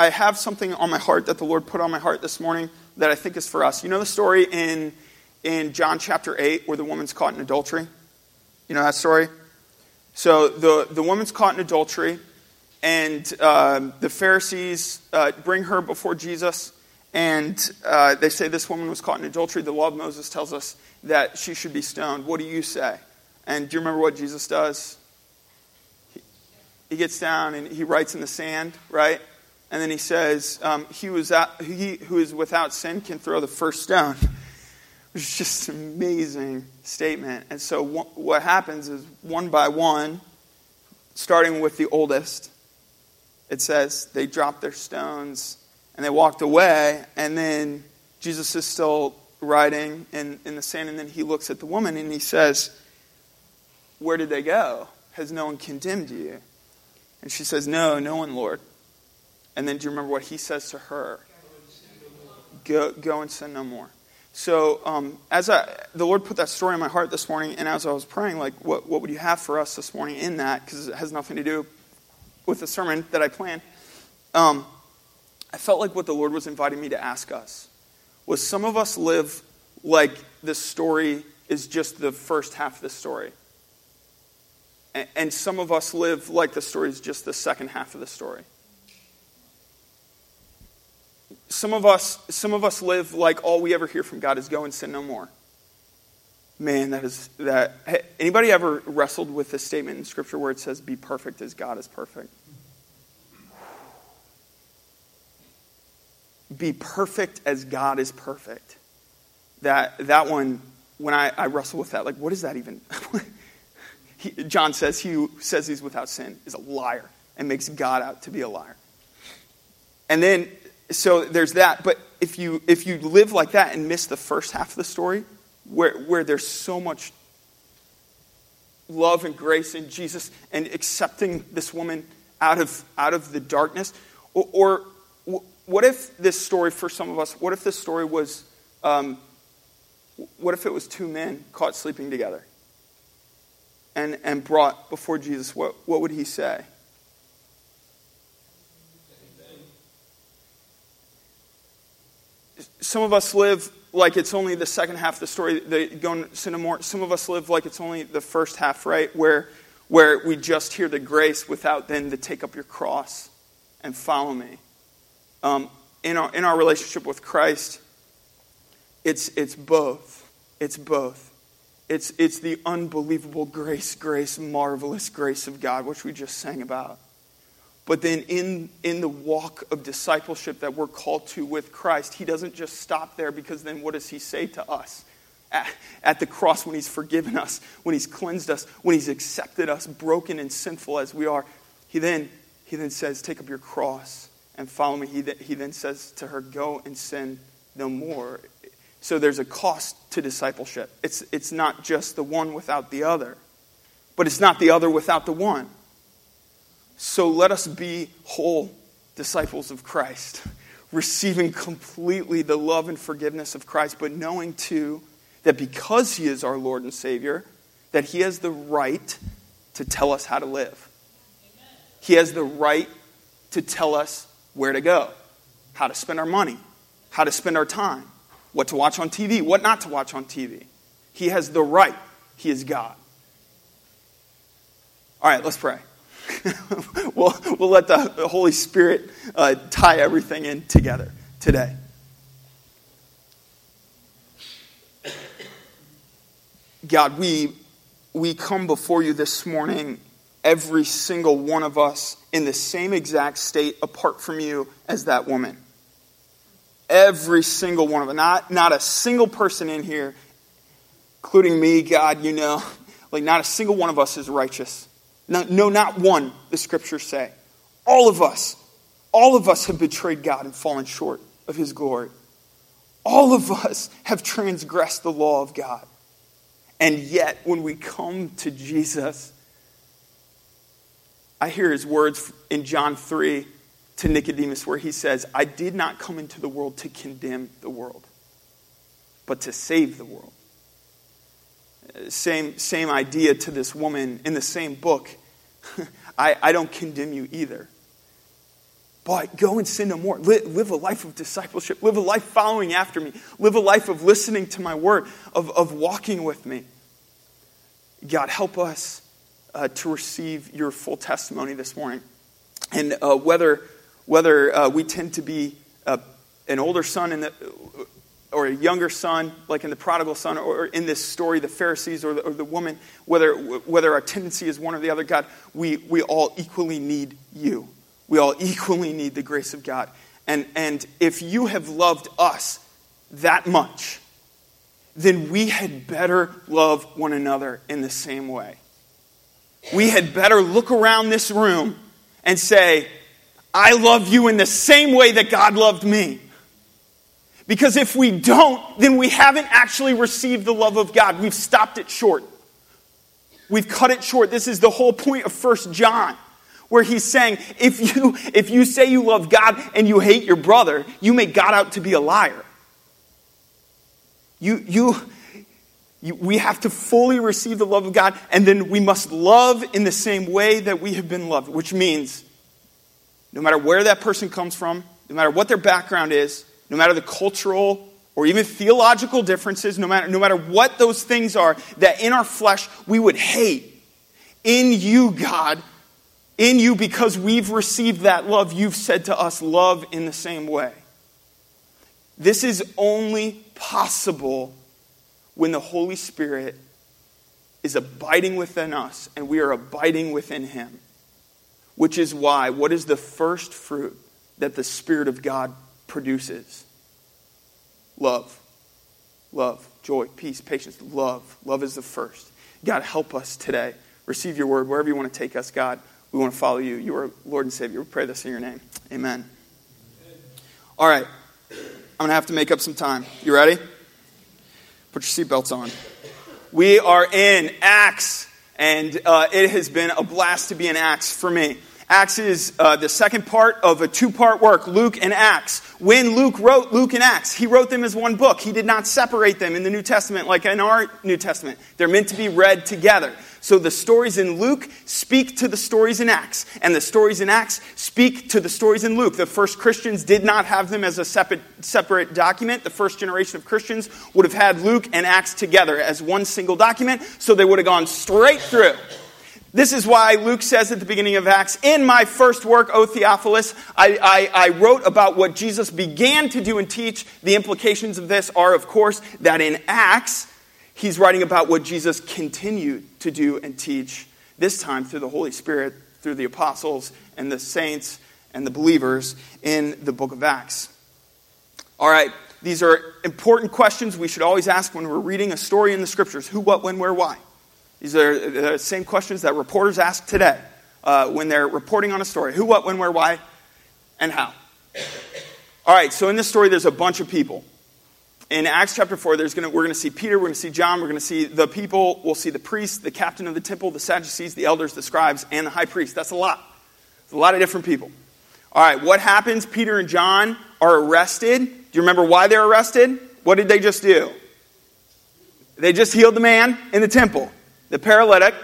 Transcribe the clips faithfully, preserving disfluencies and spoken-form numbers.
I have something on my heart that the Lord put on my heart this morning that I think is for us. You know the story in in John chapter eight where the woman's caught in adultery? You know that story? So the, the woman's caught in adultery, and uh, the Pharisees uh, bring her before Jesus, and uh, they say this woman was caught in adultery. The law of Moses tells us that she should be stoned. What do you say? And do you remember what Jesus does? He, he gets down and he writes in the sand, right? And then he says, um, he, was at, he who is without sin can throw the first stone. Which is just an amazing statement. And so wh- what happens is one by one, starting with the oldest, it says they dropped their stones and they walked away. And then Jesus is still writing in, in the sand. And then he looks at the woman and he says, where did they go? Has no one condemned you? And she says, no, no one, Lord. And then do you remember what he says to her? Go, go and sin no more. So um, as I, the Lord put that story in my heart this morning, and as I was praying, like, what, what would you have for us this morning in that? Because it has nothing to do with the sermon that I planned. Um, I felt like what the Lord was inviting me to ask us was some of us live like this story is just the first half of the story. And, and some of us live like the story is just the second half of the story. Some of us some of us live like all we ever hear from God is go and sin no more. Man, that is that. Hey, anybody ever wrestled with this statement in Scripture where it says, be perfect as God is perfect? Be perfect as God is perfect. That that one, when I, I wrestle with that, like what is that even? he, John says, he who says he's without sin is a liar and makes God out to be a liar. And then so there's that, but if you if you live like that and miss the first half of the story, where where there's so much love and grace in Jesus and accepting this woman out of out of the darkness, or, or what if this story for some of us? What if this story was, um, what if it was two men caught sleeping together, and and brought before Jesus? What what would he say? Some of us live like it's only the second half of the story. They go and sin no more. Some of us live like it's only the first half, right? Where, where we just hear the grace without then the take up your cross and follow me. Um, in our in our relationship with Christ, it's it's both. It's both. It's it's the unbelievable grace, grace, marvelous grace of God, which we just sang about. But then in, in the walk of discipleship that we're called to with Christ, he doesn't just stop there, because then what does he say to us? At, at the cross, when he's forgiven us, when he's cleansed us, when he's accepted us, broken and sinful as we are, he then he then says, take up your cross and follow me. He, th- he then says to her, go and sin no more. So there's a cost to discipleship. It's, it's not just the one without the other, but it's not the other without the one. So let us be whole disciples of Christ, receiving completely the love and forgiveness of Christ, but knowing too that because he is our Lord and Savior, that he has the right to tell us how to live. Amen. He has the right to tell us where to go, how to spend our money, how to spend our time, what to watch on T V, what not to watch on T V. He has the right. He is God. All right, let's pray. we'll, we'll let the Holy Spirit uh, tie everything in together today. God, we we come before you this morning, every single one of us in the same exact state apart from you as that woman. Every single one of us. Not, not a single person in here, including me, God, you know, like not a single one of us is righteous. No, no, not one, the scriptures say. All of us, all of us have betrayed God and fallen short of his glory. All of us have transgressed the law of God. And yet, when we come to Jesus, I hear his words in John three to Nicodemus where he says, I did not come into the world to condemn the world, but to save the world. Same same idea to this woman in the same book. I, I don't condemn you either. But go and sin no more. Live, live a life of discipleship. Live a life following after me. Live a life of listening to my word, of, of walking with me. God, help us uh, to receive your full testimony this morning. And uh, whether whether uh, we tend to be uh, an older son in the, or a younger son, like in the prodigal son, or in this story, the Pharisees or the, or the woman, whether whether our tendency is one or the other, God, we, we all equally need you. We all equally need the grace of God. And, and if you have loved us that much, then we had better love one another in the same way. We had better look around this room and say, I love you in the same way that God loved me. Because if we don't, then we haven't actually received the love of God. We've stopped it short. We've cut it short. This is the whole point of First John, where he's saying, if you, if you say you love God and you hate your brother, you make God out to be a liar. You, you, you, we have to fully receive the love of God, and then we must love in the same way that we have been loved, which means no matter where that person comes from, no matter what their background is, no matter the cultural or even theological differences, no matter, no matter what those things are, that in our flesh we would hate, in you, God, in you, because we've received that love, you've said to us, love in the same way. This is only possible when the Holy Spirit is abiding within us and we are abiding within him. Which is why, what is the first fruit that the Spirit of God produces? Love. Love, joy, peace, patience, love. Love is the first. God, help us today. Receive your word wherever you want to take us, God. We want to follow you. You are Lord and Savior. We pray this in your name. Amen. All right. I'm going to have to make up some time. You ready? Put your seatbelts on. We are in Acts, and uh, it has been a blast to be in Acts for me. Acts is uh, the second part of a two-part work, Luke and Acts. When Luke wrote Luke and Acts, he wrote them as one book. He did not separate them in the New Testament like in our New Testament. They're meant to be read together. So the stories in Luke speak to the stories in Acts, and the stories in Acts speak to the stories in Luke. The first Christians did not have them as a separate, separate document. The first generation of Christians would have had Luke and Acts together as one single document, so they would have gone straight through. This is why Luke says at the beginning of Acts, in my first work, O Theophilus, I, I, I wrote about what Jesus began to do and teach. The implications of this are, of course, that in Acts, he's writing about what Jesus continued to do and teach, this time through the Holy Spirit, through the apostles and the saints and the believers in the book of Acts. All right, these are important questions we should always ask when we're reading a story in the scriptures. Who, what, when, where, why? These are the same questions that reporters ask today uh, when they're reporting on a story. Who, what, when, where, why, and how. All right, so in this story, there's a bunch of people. In Acts chapter four, there's gonna, we're going to see Peter, we're going to see John, we're going to see the people, we'll see the priests, the captain of the temple, the Sadducees, the elders, the scribes, and the high priest. That's a lot. It's a lot of different people. All right, what happens? Peter and John are arrested. Do you remember why they're arrested? What did they just do? They just healed the man in the temple. The paralytic,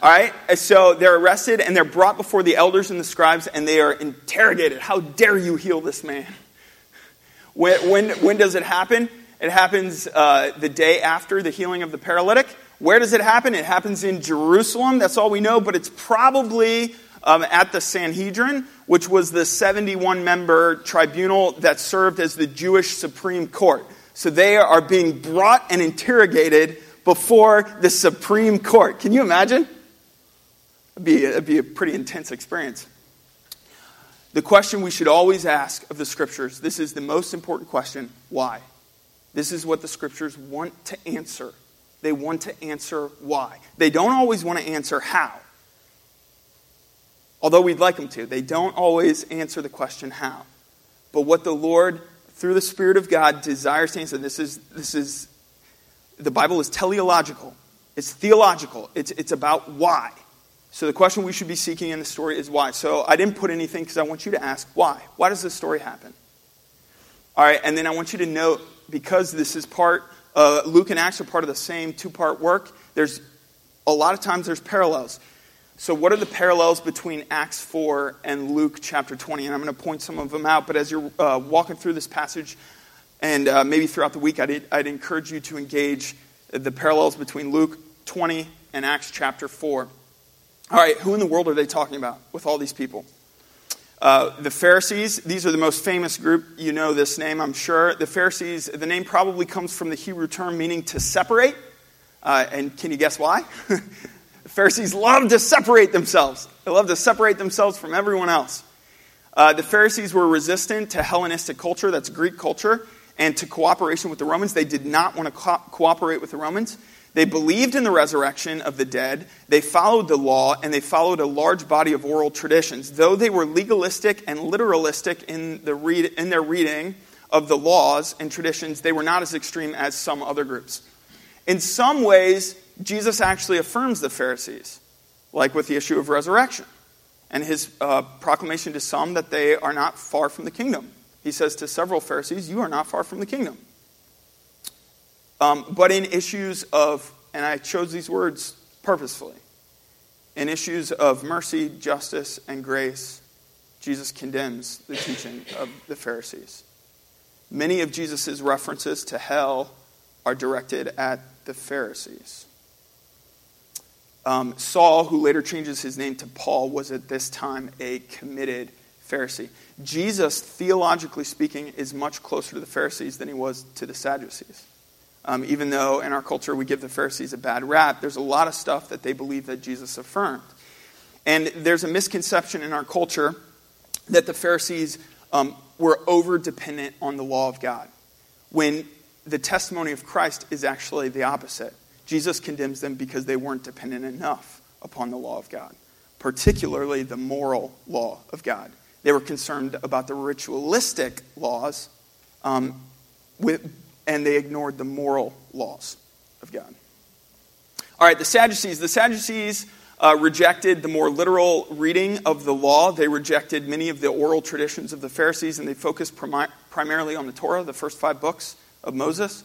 all right, so they're arrested and they're brought before the elders and the scribes and they are interrogated. How dare you heal this man? When when, when does it happen? It happens uh, the day after the healing of the paralytic. Where does it happen? It happens in Jerusalem. That's all we know, but it's probably um, at the Sanhedrin, which was the seventy-one member tribunal that served as the Jewish Supreme Court. So they are being brought and interrogated before the Supreme Court. Can you imagine? It'd be, it'd be a pretty intense experience. The question we should always ask of the scriptures, this is the most important question, why? This is what the scriptures want to answer. They want to answer why. They don't always want to answer how. Although we'd like them to. They don't always answer the question how. But what the Lord, through the Spirit of God, desires to answer, this is this is the Bible is teleological. It's theological. It's, it's about why. So the question we should be seeking in the story is why. So I didn't put anything because I want you to ask why. Why does this story happen? All right, and then I want you to note, because this is part, uh, Luke and Acts are part of the same two-part work, there's a lot of times there's parallels. So what are the parallels between Acts four and Luke chapter twenty? And I'm going to point some of them out, but as you're uh, walking through this passage, and uh, maybe throughout the week, I'd, I'd encourage you to engage the parallels between Luke twenty and Acts chapter four. All right, who in the world are they talking about with all these people? Uh, the Pharisees, these are the most famous group. You know this name, I'm sure. The Pharisees, the name probably comes from the Hebrew term meaning to separate. Uh, and can you guess why? The Pharisees love to separate themselves. They love to separate themselves from everyone else. Uh, the Pharisees were resistant to Hellenistic culture, that's Greek culture, and to cooperation with the Romans. They did not want to co- cooperate with the Romans. They believed in the resurrection of the dead, they followed the law, and they followed a large body of oral traditions. Though they were legalistic and literalistic in, the read, in their reading of the laws and traditions, they were not as extreme as some other groups. In some ways, Jesus actually affirms the Pharisees, like with the issue of resurrection, and his uh, proclamation to some that they are not far from the kingdom. He says to several Pharisees, "You are not far from the kingdom." Um, but in issues of, and I chose these words purposefully, in issues of mercy, justice, and grace, Jesus condemns the teaching of the Pharisees. Many of Jesus' references to hell are directed at the Pharisees. Um, Saul, who later changes his name to Paul, was at this time a committed Pharisee. Jesus, theologically speaking, is much closer to the Pharisees than he was to the Sadducees. Um, even though in our culture we give the Pharisees a bad rap, there's a lot of stuff that they believe that Jesus affirmed. And there's a misconception in our culture that the Pharisees um, were over-dependent on the law of God, when the testimony of Christ is actually the opposite. Jesus condemns them because they weren't dependent enough upon the law of God, particularly the moral law of God. They were concerned about the ritualistic laws um, with and they ignored the moral laws of God. All right, the Sadducees. The Sadducees uh, rejected the more literal reading of the law. They rejected many of the oral traditions of the Pharisees, and they focused prim- primarily on the Torah, the first five books of Moses.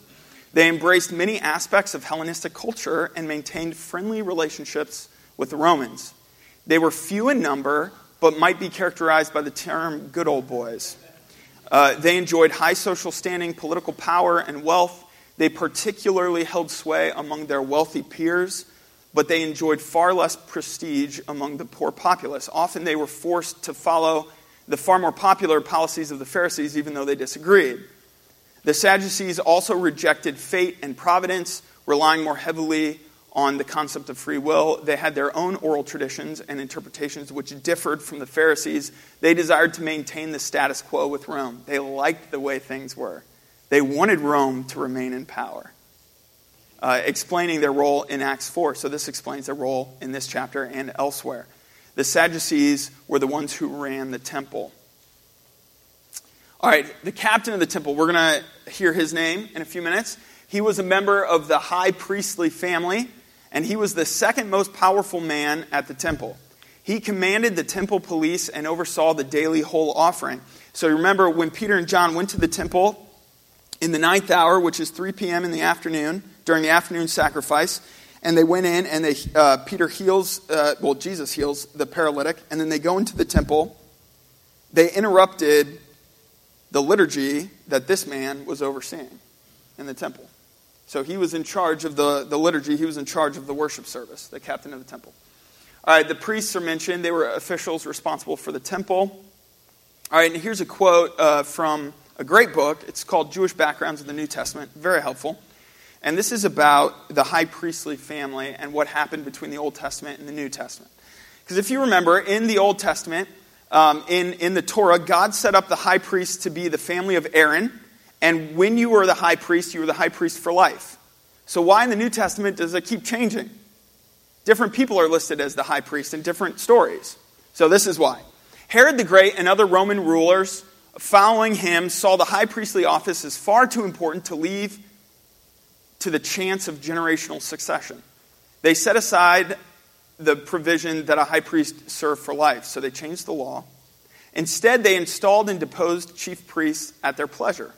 They embraced many aspects of Hellenistic culture and maintained friendly relationships with the Romans. They were few in number, but might be characterized by the term good old boys. Uh, they enjoyed high social standing, political power, and wealth. They particularly held sway among their wealthy peers, but they enjoyed far less prestige among the poor populace. Often they were forced to follow the far more popular policies of the Pharisees, even though they disagreed. The Sadducees also rejected fate and providence, relying more heavily on the concept of free will. They had their own oral traditions and interpretations which differed from the Pharisees. They desired to maintain the status quo with Rome. They liked the way things were. They wanted Rome to remain in power. Uh, explaining their role in Acts four. So this explains their role in this chapter and elsewhere. The Sadducees were the ones who ran the temple. All right, the captain of the temple. We're going to hear his name in a few minutes. He was a member of the high priestly family, and he was the second most powerful man at the temple. He commanded the temple police and oversaw the daily whole offering. So remember, when Peter and John went to the temple in the ninth hour, which is three p.m. in the afternoon, during the afternoon sacrifice, and they went in and they uh, Peter heals, uh, well, Jesus heals the paralytic, and then they go into the temple. They interrupted the liturgy that this man was overseeing in the temple. So he was in charge of the, the liturgy. He was in charge of the worship service, the captain of the temple. All right, the priests are mentioned. They were officials responsible for the temple. All right, and here's a quote uh, from a great book. It's called Jewish Backgrounds of the New Testament. Very helpful. And this is about the high priestly family and what happened between the Old Testament and the New Testament. Because if you remember, in the Old Testament, um, in, in the Torah, God set up the high priest to be the family of Aaron. And when you were the high priest, you were the high priest for life. So why in the New Testament does it keep changing? Different people are listed as the high priest in different stories. So this is why. Herod the Great and other Roman rulers following him saw the high priestly office as far too important to leave to the chance of generational succession. They set aside the provision that a high priest served for life. So they changed the law. Instead, they installed and deposed chief priests at their pleasure.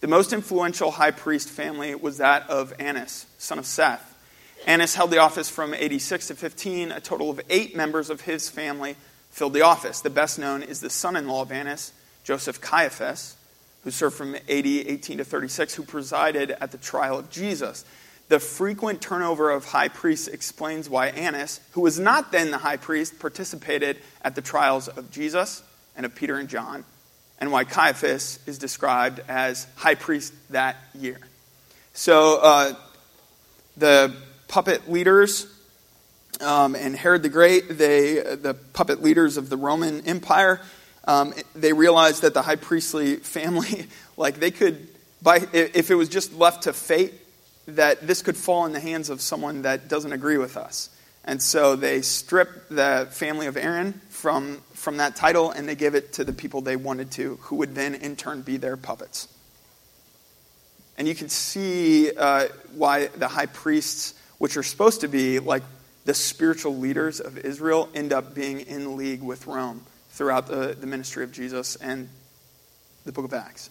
The most influential high priest family was that of Annas, son of Seth. Annas held the office from eighty-six to fifteen. A total of eight members of his family filled the office. The best known is the son-in-law of Annas, Joseph Caiaphas, who served from eighty, eighteen to thirty-six, who presided at the trial of Jesus. The frequent turnover of high priests explains why Annas, who was not then the high priest, participated at the trials of Jesus and of Peter and John, and why Caiaphas is described as high priest that year. So uh, the puppet leaders um, and Herod the Great, they the puppet leaders of the Roman Empire, um, they realized that the high priestly family, like they could, by if it was just left to fate, that this could fall in the hands of someone that doesn't agree with us. And so they stripped the family of Aaron from, from that title, and they gave it to the people they wanted to, who would then in turn be their puppets. And you can see uh, why the high priests, which are supposed to be like the spiritual leaders of Israel, end up being in league with Rome throughout the, the ministry of Jesus and the book of Acts.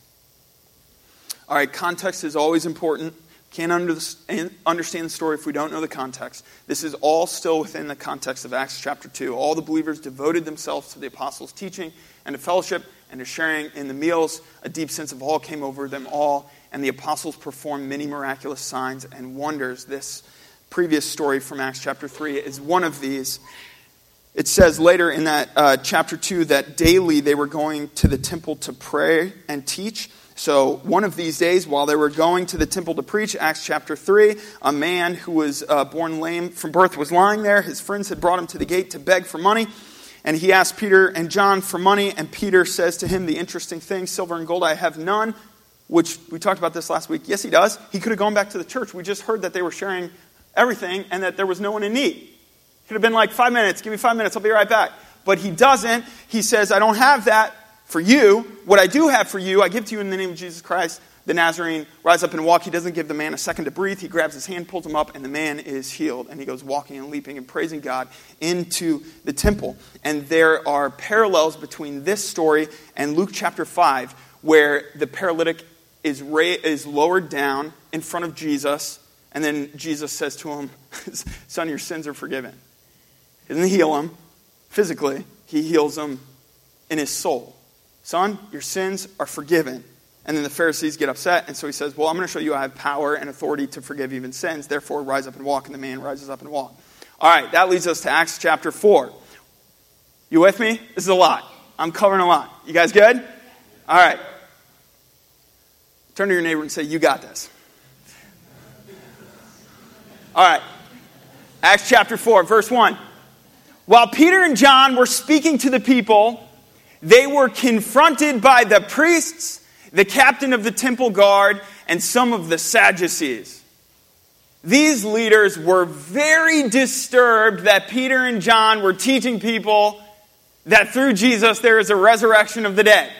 All right, context is always important. Can't understand the story if we don't know the context. This is all still within the context of Acts chapter two. All the believers devoted themselves to the apostles' teaching and to fellowship and to sharing in the meals. A deep sense of awe came over them all, and the apostles performed many miraculous signs and wonders. This previous story from Acts chapter three is one of these. It says later in that uh, chapter two that daily they were going to the temple to pray and teach. So one of these days, while they were going to the temple to preach, Acts chapter three, a man who was uh, born lame from birth was lying there. His friends had brought him to the gate to beg for money. And he asked Peter and John for money. And Peter says to him the interesting thing, silver and gold I have none, which we talked about this last week. Yes, he does. He could have gone back to the church. We just heard that they were sharing everything and that there was no one in need. It could have been like, five minutes, give me five minutes, I'll be right back. But he doesn't. He says, I don't have that. For you, what I do have for you, I give to you in the name of Jesus Christ, the Nazarene, rise up and walk. He doesn't give the man a second to breathe. He grabs his hand, pulls him up, and the man is healed. And he goes walking and leaping and praising God into the temple. And there are parallels between this story and Luke chapter five, where the paralytic is ra- is lowered down in front of Jesus. And then Jesus says to him, son, your sins are forgiven. He doesn't heal him physically. He heals him in his soul. Son, your sins are forgiven. And then the Pharisees get upset, and so he says, well, I'm going to show you I have power and authority to forgive even sins. Therefore, rise up and walk, and the man rises up and walks. All right, that leads us to Acts chapter four. You with me? This is a lot. I'm covering a lot. You guys good? All right. Turn to your neighbor and say, you got this. All right. Acts chapter four, verse one. While Peter and John were speaking to the people, they were confronted by the priests, the captain of the temple guard, and some of the Sadducees. These leaders were very disturbed that Peter and John were teaching people that through Jesus there is a resurrection of the dead.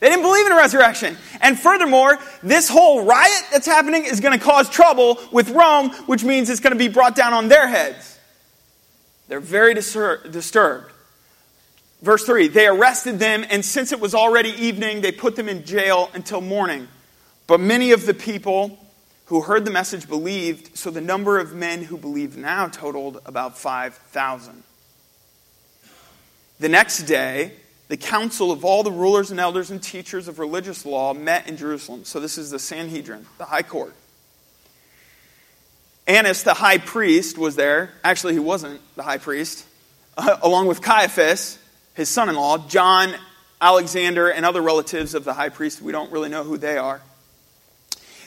They didn't believe in a resurrection. And furthermore, this whole riot that's happening is going to cause trouble with Rome, which means it's going to be brought down on their heads. They're very disur- disturbed. Verse three, they arrested them, and since it was already evening, they put them in jail until morning. But many of the people who heard the message believed, so the number of men who believed now totaled about five thousand. The next day, the council of all the rulers and elders and teachers of religious law met in Jerusalem. So this is the Sanhedrin, the high court. Annas, the high priest, was there. Actually, he wasn't the high priest. Uh, along with Caiaphas, his son-in-law, John, Alexander, and other relatives of the high priest. We don't really know who they are.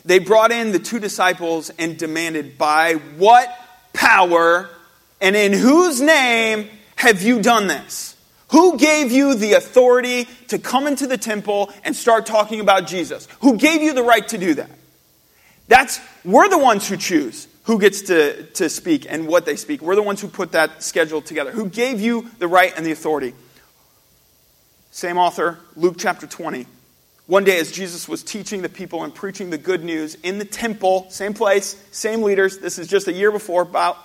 They brought in the two disciples and demanded, by what power and in whose name have you done this? Who gave you the authority to come into the temple and start talking about Jesus? Who gave you the right to do that? That's, we're the ones who choose who gets to, to speak and what they speak. We're the ones who put that schedule together. Who gave you the right and the authority? Same author, Luke chapter twenty. One day as Jesus was teaching the people and preaching the good news in the temple, same place, same leaders, this is just a year before, about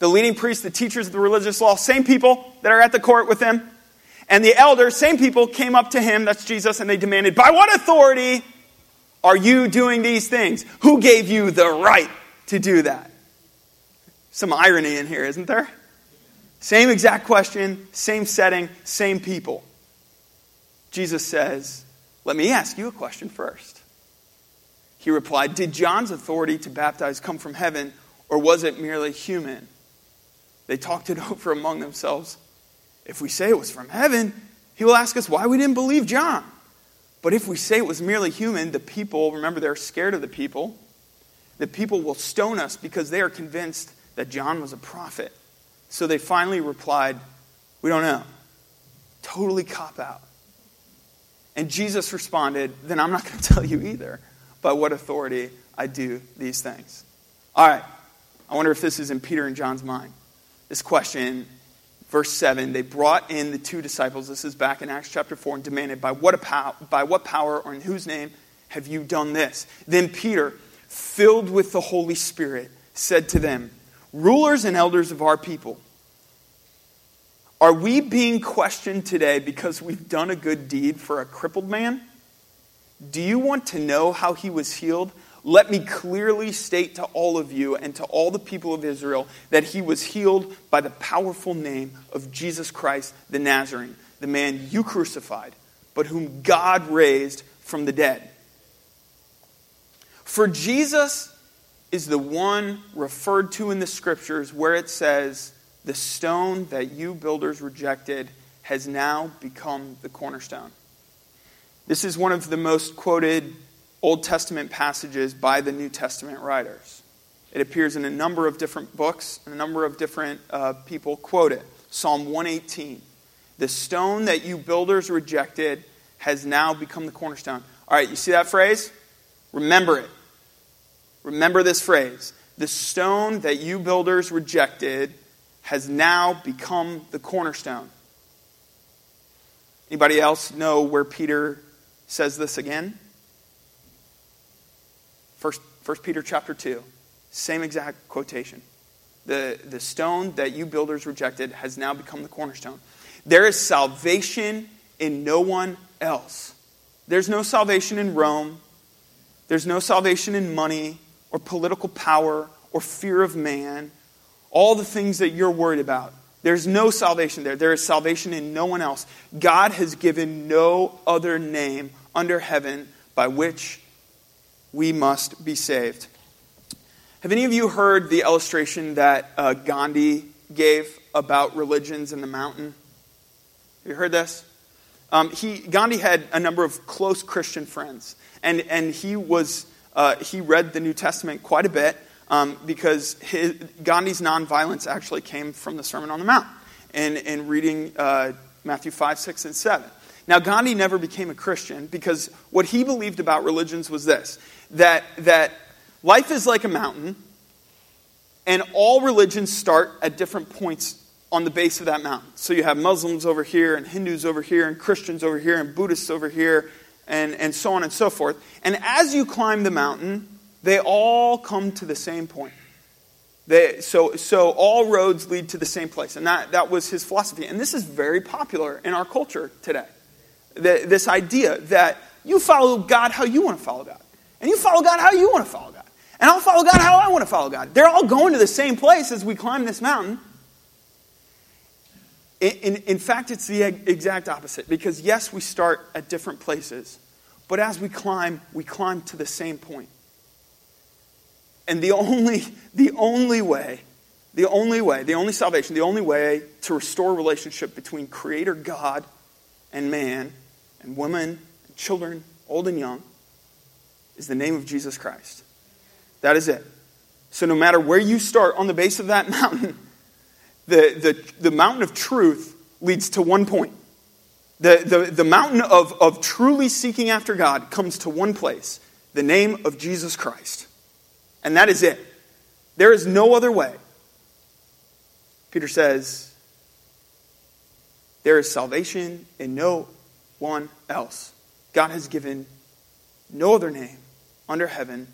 the leading priests, the teachers of the religious law, same people that are at the court with him, and the elders, same people, came up to him, that's Jesus, and they demanded, by what authority are you doing these things? Who gave you the right to do that? Some irony in here, isn't there? Same exact question, same setting, same people. Jesus says, let me ask you a question first. He replied, did John's authority to baptize come from heaven, or was it merely human? They talked it over among themselves. If we say it was from heaven, he will ask us why we didn't believe John. But if we say it was merely human, the people, remember they're scared of the people, the people will stone us because they are convinced that John was a prophet. So they finally replied, we don't know. Totally cop out. And Jesus responded, then I'm not going to tell you either by what authority I do these things. All right, I wonder if this is in Peter and John's mind. This question, verse seven, they brought in the two disciples, this is back in Acts chapter four, and demanded, by what, a pow- by what power or in whose name have you done this? Then Peter, filled with the Holy Spirit, said to them, rulers and elders of our people, are we being questioned today because we've done a good deed for a crippled man? Do you want to know how he was healed? Let me clearly state to all of you and to all the people of Israel that he was healed by the powerful name of Jesus Christ the Nazarene, the man you crucified, but whom God raised from the dead. For Jesus is the one referred to in the scriptures where it says, the stone that you builders rejected has now become the cornerstone. This is one of the most quoted Old Testament passages by the New Testament writers. It appears in a number of different books, and a number of different uh, people quote it. Psalm one eighteen. The stone that you builders rejected has now become the cornerstone. All right, you see that phrase? Remember it. Remember this phrase. The stone that you builders rejected has now become the cornerstone. Anybody else know where Peter says this again? First, First Peter chapter two. Same exact quotation. The, the stone that you builders rejected has now become the cornerstone. There is salvation in no one else. There's no salvation in Rome. There's no salvation in money or political power or fear of man. All the things that you're worried about. There's no salvation there. There is salvation in no one else. God has given no other name under heaven by which we must be saved. Have any of you heard the illustration that uh, Gandhi gave about religions in the mountain? Have you heard this? Um, he Gandhi had a number of close Christian friends. And, and he, was, uh, he read the New Testament quite a bit. Um, because his, Gandhi's nonviolence actually came from the Sermon on the Mount and, and reading uh, Matthew five, six, and seven. Now, Gandhi never became a Christian because what he believed about religions was this, that, that life is like a mountain and all religions start at different points on the base of that mountain. So you have Muslims over here and Hindus over here and Christians over here and Buddhists over here and, and so on and so forth. And as you climb the mountain, they all come to the same point. They, so, so all roads lead to the same place. And that, that was his philosophy. And this is very popular in our culture today. The, this idea that you follow God how you want to follow God. And you follow God how you want to follow God. And I'll follow God how I want to follow God. They're all going to the same place as we climb this mountain. In, in, in fact, it's the exact opposite. Because yes, we start at different places. But as we climb, we climb to the same point. And the only, the only way, the only way, the only salvation, the only way to restore relationship between Creator God and man and woman and children, old and young, is the name of Jesus Christ. That is it. So no matter where you start on the base of that mountain, the, the, the mountain of truth leads to one point. The, the, the mountain of, of truly seeking after God comes to one place, the name of Jesus Christ. And that is it. There is no other way. Peter says, there is salvation in no one else. God has given no other name under heaven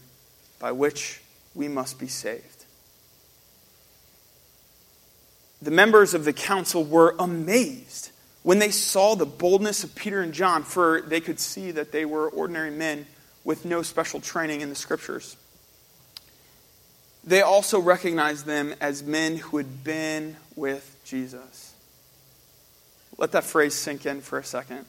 by which we must be saved. The members of the council were amazed when they saw the boldness of Peter and John, for they could see that they were ordinary men with no special training in the scriptures. they also recognized them as men who had been with Jesus. Let that phrase sink in for a second.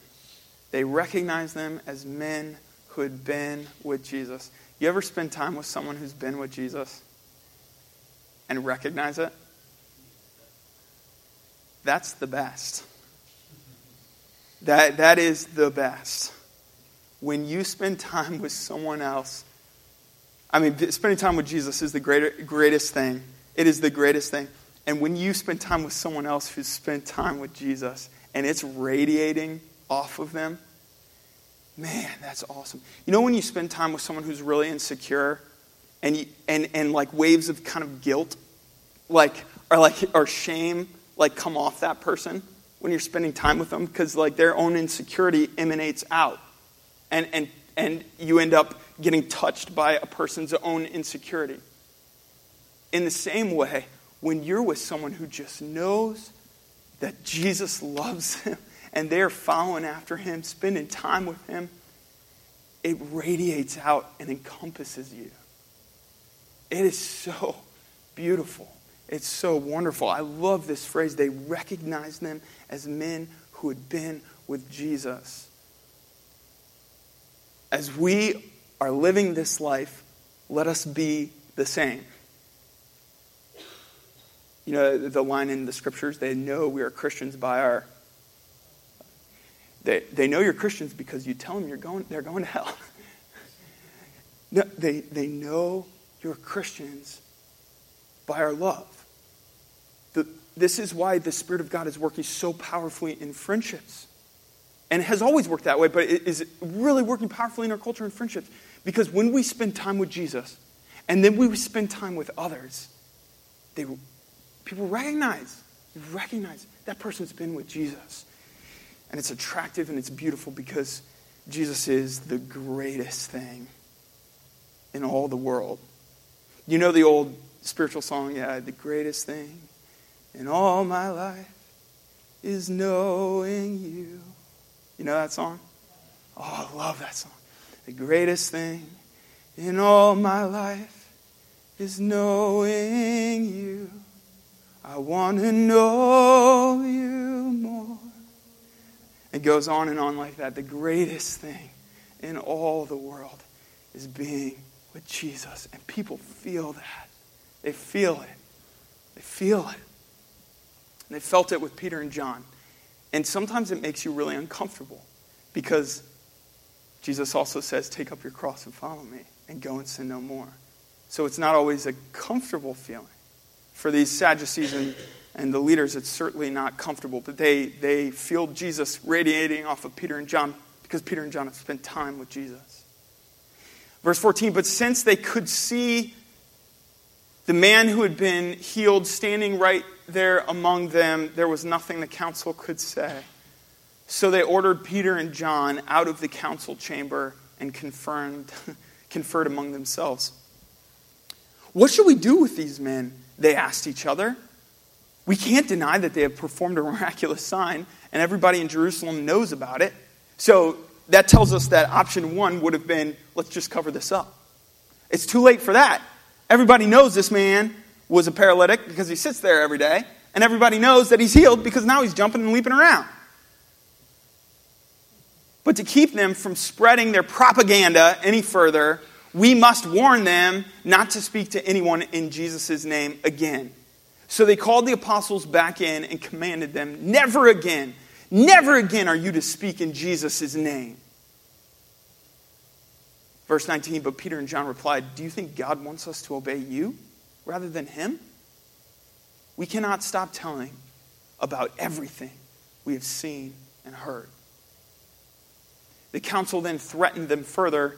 They recognized them as men who had been with Jesus. You ever spend time with someone who's been with Jesus and recognize it? That's the best. That that is the best. When you spend time with someone else, I mean, spending time with Jesus is the greater, greatest thing. It is the greatest thing. And when you spend time with someone else who's spent time with Jesus and it's radiating off of them, man, that's awesome. You know when you spend time with someone who's really insecure and you, and and like waves of kind of guilt like or like or shame like come off that person when you're spending time with them, because like their own insecurity emanates out. And and and you end up getting touched by a person's own insecurity. In the same way, when you're with someone who just knows that Jesus loves him and they're following after him, spending time with him, it radiates out and encompasses you. It is so beautiful. It's so wonderful. I love this phrase. They recognized them as men who had been with Jesus. As we are living this life, let us be the same. You know, the line in the scriptures, they know we are Christians by our... They they know you're Christians because you tell them you're going, they're going to hell. No, they, they know you're Christians by our love. The, this is why the Spirit of God is working so powerfully in friendships. And it has always worked that way, but it is really working powerfully in our culture and friendships. Because when we spend time with Jesus, and then we spend time with others, they people recognize, recognize that person's been with Jesus. And it's attractive and it's beautiful because Jesus is the greatest thing in all the world. You know the old spiritual song, yeah, the greatest thing in all my life is knowing you. You know that song? Oh, I love that song. The greatest thing in all my life is knowing you. I want to know you more. It goes on and on like that. The greatest thing in all the world is being with Jesus. And people feel that. They feel it. They feel it. And they felt it with Peter and John. And sometimes it makes you really uncomfortable, because Jesus also says, take up your cross and follow me, and go and sin no more. So it's not always a comfortable feeling. For these Sadducees and And the leaders, it's certainly not comfortable. But they, they feel Jesus radiating off of Peter and John, because Peter and John have spent time with Jesus. Verse fourteen, but since they could see the man who had been healed standing right there among them, there was nothing the council could say. So they ordered Peter and John out of the council chamber and confirmed, conferred among themselves. What should we do with these men? They asked each other. We can't deny that they have performed a miraculous sign, and everybody in Jerusalem knows about it. So that tells us that option one would have been, let's just cover this up. It's too late for that. Everybody knows this man was a paralytic because he sits there every day, and everybody knows that he's healed because now he's jumping and leaping around. But to keep them from spreading their propaganda any further, we must warn them not to speak to anyone in Jesus' name again. So they called the apostles back in and commanded them, never again, never again are you to speak in Jesus' name. Verse nineteen, but Peter and John replied, do you think God wants us to obey you rather than him? We cannot stop telling about everything we have seen and heard. The council then threatened them further,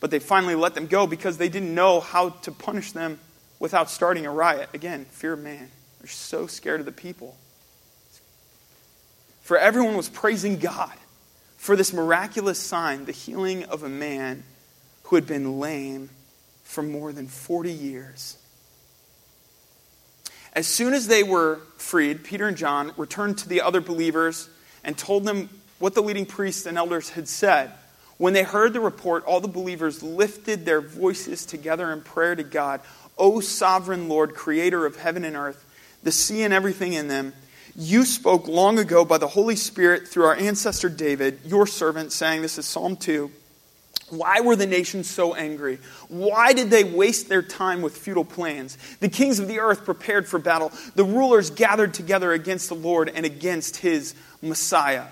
but they finally let them go because they didn't know how to punish them without starting a riot. Again, fear of man. They're so scared of the people. For everyone was praising God for this miraculous sign, the healing of a man who had been lame for more than forty years. As soon as they were freed, Peter and John returned to the other believers and told them what the leading priests and elders had said. When they heard the report, all the believers lifted their voices together in prayer to God. O sovereign Lord, creator of heaven and earth, the sea and everything in them, you spoke long ago by the Holy Spirit through our ancestor David, your servant, saying," this is Psalm two, "Why were the nations so angry? Why did they waste their time with futile plans? The kings of the earth prepared for battle. The rulers gathered together against the Lord and against his Messiah.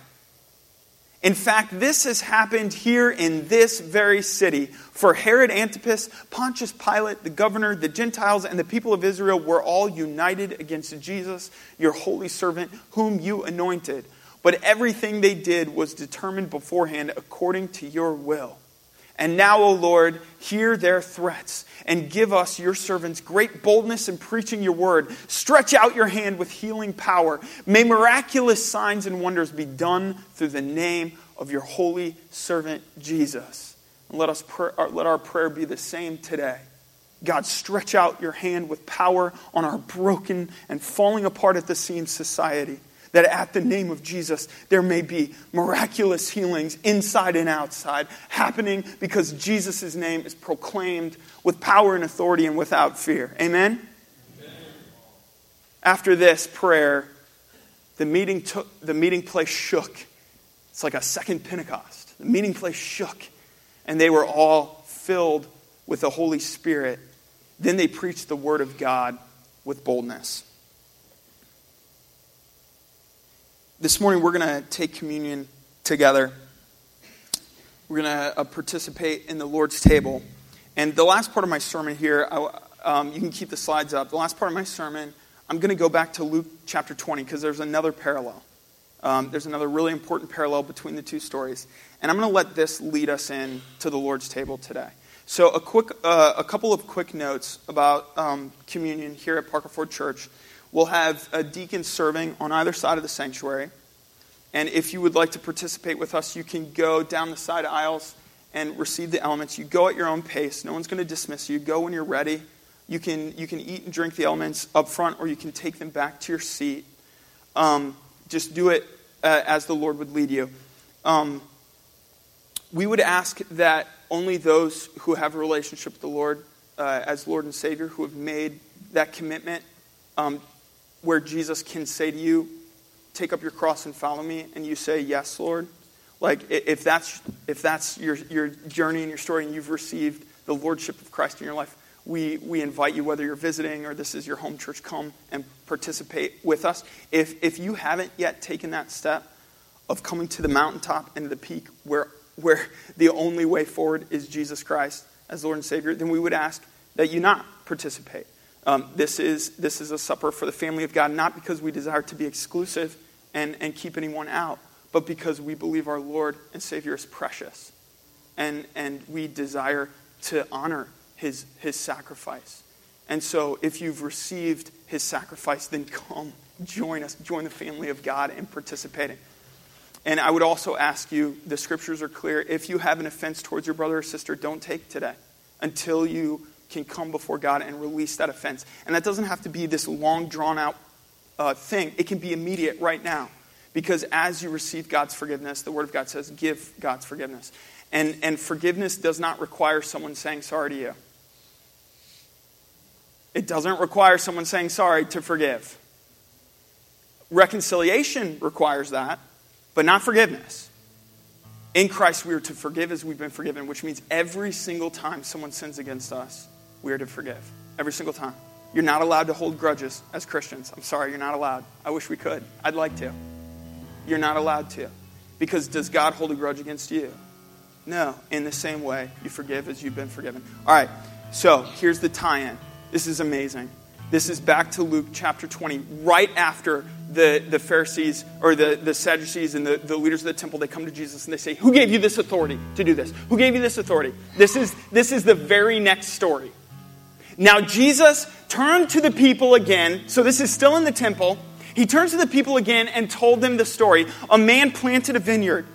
In fact, this has happened here in this very city. For Herod Antipas, Pontius Pilate, the governor, the Gentiles, and the people of Israel were all united against Jesus, your holy servant, whom you anointed. But everything they did was determined beforehand according to your will. And now, O Lord, hear their threats and give us, your servants, great boldness in preaching your word. Stretch out your hand with healing power. May miraculous signs and wonders be done through the name of your holy servant, Jesus." And let us pray, let our prayer be the same today. God, stretch out your hand with power on our broken and falling apart at the seams society, that at the name of Jesus, there may be miraculous healings inside and outside happening because Jesus' name is proclaimed with power and authority and without fear. Amen? Amen. After this prayer, the meeting took, the meeting place shook. It's like a second Pentecost. The meeting place shook, and they were all filled with the Holy Spirit. Then they preached the word of God with boldness. This morning we're going to take communion together. We're going to uh, participate in the Lord's table. And the last part of my sermon here, I, um, you can keep the slides up. The last part of my sermon, I'm going to go back to Luke chapter twenty because there's another parallel. Um, there's another really important parallel between the two stories. And I'm going to let this lead us in to the Lord's table today. So a quick, uh, a couple of quick notes about um, communion here at Parker Ford Church. We'll have a deacon serving on either side of the sanctuary. And if you would like to participate with us, you can go down the side aisles and receive the elements. You go at your own pace. No one's going to dismiss you. Go when you're ready. You can you can eat and drink the elements up front, or you can take them back to your seat. Um, just do it uh, as the Lord would lead you. Um, we would ask that only those who have a relationship with the Lord uh, as Lord and Savior, who have made that commitment, um, where Jesus can say to you, "Take up your cross and follow me," and you say, "Yes, Lord." Like, if that's if that's your your journey and your story, and you've received the lordship of Christ in your life, we we invite you, whether you're visiting or this is your home church, come and participate with us. If if you haven't yet taken that step of coming to the mountaintop and the peak where where the only way forward is Jesus Christ as Lord and Savior, then we would ask that you not participate. Um, this is this is a supper for the family of God, not because we desire to be exclusive and, and keep anyone out, but because we believe our Lord and Savior is precious, and and we desire to honor his his sacrifice. And so if you've received his sacrifice, then come, join us, join the family of God in participating. And I would also ask you, the scriptures are clear, if you have an offense towards your brother or sister, don't take today until you can come before God and release that offense. And that doesn't have to be this long, drawn-out uh, thing. It can be immediate right now. Because as you receive God's forgiveness, the Word of God says, give God's forgiveness. And, and forgiveness does not require someone saying sorry to you. It doesn't require someone saying sorry to forgive. Reconciliation requires that, but not forgiveness. In Christ, we are to forgive as we've been forgiven, which means every single time someone sins against us, we are to forgive. Every single time. You're not allowed to hold grudges as Christians. I'm sorry, you're not allowed. I wish we could. I'd like to. You're not allowed to. Because does God hold a grudge against you? No. In the same way, you forgive as you've been forgiven. All right, so here's the tie-in. This is amazing. This is back to Luke chapter twenty, right after the, the Pharisees or the, the Sadducees and the, the leaders of the temple, they come to Jesus and they say, "Who gave you this authority to do this? Who gave you this authority?" This is, this is the very next story. Now Jesus turned to the people again. So this is still in the temple. He turns to the people again and told them the story. A man planted a vineyard.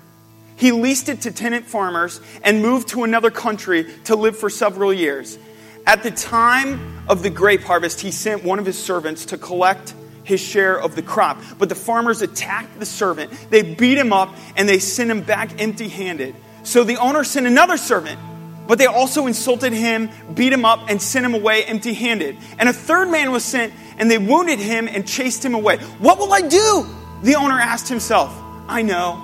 He leased it to tenant farmers and moved to another country to live for several years. At the time of the grape harvest, he sent one of his servants to collect his share of the crop. But the farmers attacked the servant. They beat him up and they sent him back empty-handed. So the owner sent another servant. But they also insulted him, beat him up, and sent him away empty-handed. And a third man was sent, and they wounded him and chased him away. What will I do? The owner asked himself. I know.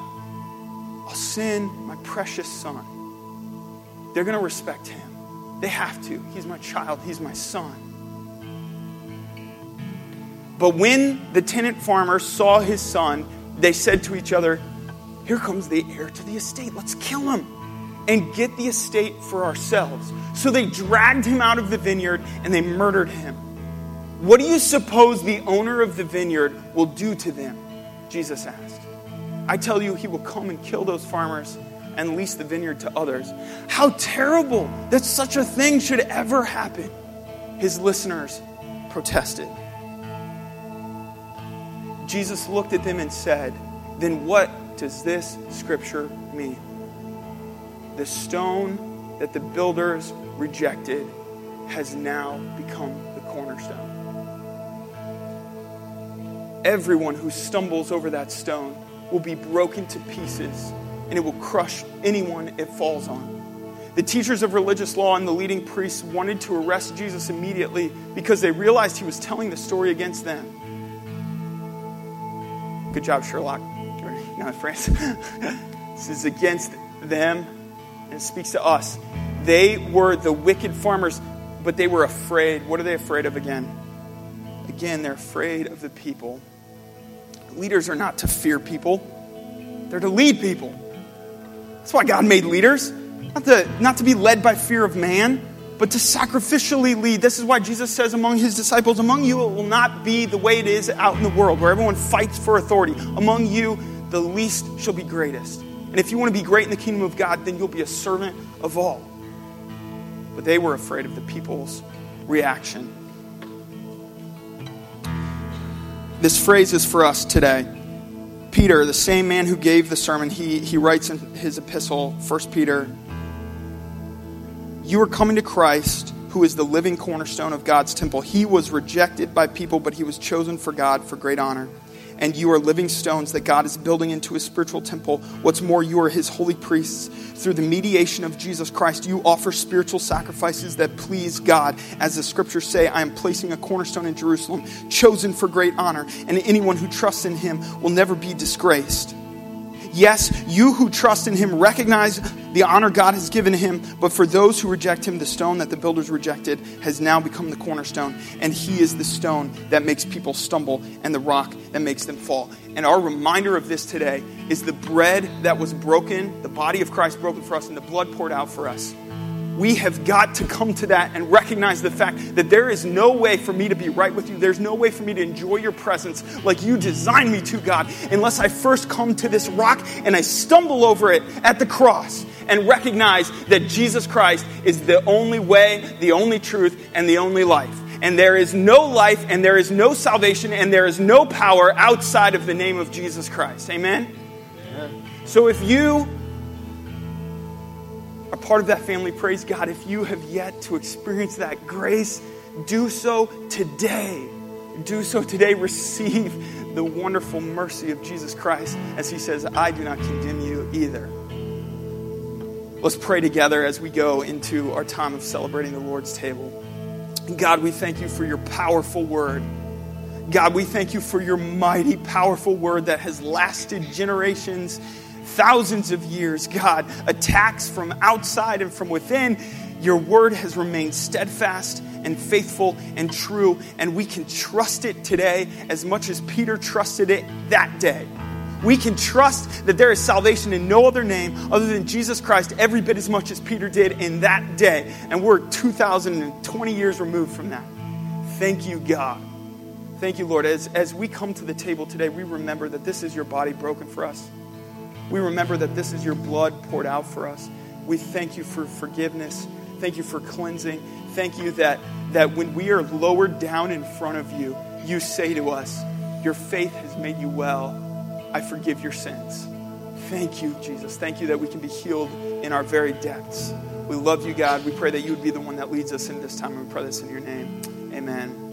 I'll send my precious son. They're going to respect him. They have to. He's my child. He's my son. But when the tenant farmer saw his son, they said to each other, here comes the heir to the estate. Let's kill him and get the estate for ourselves. So they dragged him out of the vineyard and they murdered him. What do you suppose the owner of the vineyard will do to them? Jesus asked. I tell you, he will come and kill those farmers and lease the vineyard to others. How terrible that such a thing should ever happen. His listeners protested. Jesus looked at them and said, then what does this scripture mean? The stone that the builders rejected has now become the cornerstone. Everyone who stumbles over that stone will be broken to pieces, and it will crush anyone it falls on. The teachers of religious law and the leading priests wanted to arrest Jesus immediately because they realized he was telling the story against them. Good job, Sherlock. No, France. This is against them and speaks to us. They were the wicked farmers, but they were afraid. What are they afraid of again? Again, they're afraid of the people. Leaders are not to fear people. They're to lead people. That's why God made leaders. Not to, not to be led by fear of man, but to sacrificially lead. This is why Jesus says among his disciples, among you it will not be the way it is out in the world where everyone fights for authority. Among you, the least shall be greatest. And if you want to be great in the kingdom of God, then you'll be a servant of all. But they were afraid of the people's reaction. This phrase is for us today. Peter, the same man who gave the sermon, he, he writes in his epistle, First Peter, you are coming to Christ, who is the living cornerstone of God's temple. He was rejected by people, but he was chosen for God for great honor. And you are living stones that God is building into his spiritual temple. What's more, you are his holy priests. Through the mediation of Jesus Christ, you offer spiritual sacrifices that please God. As the scriptures say, I am placing a cornerstone in Jerusalem, chosen for great honor, and anyone who trusts in him will never be disgraced. Yes, you who trust in him recognize the honor God has given him, but for those who reject him, the stone that the builders rejected has now become the cornerstone, and he is the stone that makes people stumble and the rock that makes them fall. And our reminder of this today is the bread that was broken, the body of Christ broken for us, and the blood poured out for us. We have got to come to that and recognize the fact that there is no way for me to be right with you. There's no way for me to enjoy your presence like you designed me to, God, unless I first come to this rock and I stumble over it at the cross and recognize that Jesus Christ is the only way, the only truth, and the only life. And there is no life and there is no salvation and there is no power outside of the name of Jesus Christ. Amen? Amen. So if you are part of that family, praise God. If you have yet to experience that grace, do so today. Do so today. Receive the wonderful mercy of Jesus Christ as he says, I do not condemn you either. Let's pray together as we go into our time of celebrating the Lord's table. God, we thank you for your powerful word. God, we thank you for your mighty, powerful word that has lasted generations, thousands of years, God, attacks from outside and from within. Your word has remained steadfast and faithful and true, and we can trust it today as much as Peter trusted it that day. We can trust that there is salvation in no other name other than Jesus Christ every bit as much as Peter did in that day, and we're two thousand twenty years removed from that. Thank you, God. Thank you, Lord. As, as we come to the table today, we remember that this is your body broken for us. We remember that this is your blood poured out for us. We thank you for forgiveness. Thank you for cleansing. Thank you that, that when we are lowered down in front of you, you say to us, your faith has made you well. I forgive your sins. Thank you, Jesus. Thank you that we can be healed in our very depths. We love you, God. We pray that you would be the one that leads us in this time. We pray this in your name. Amen.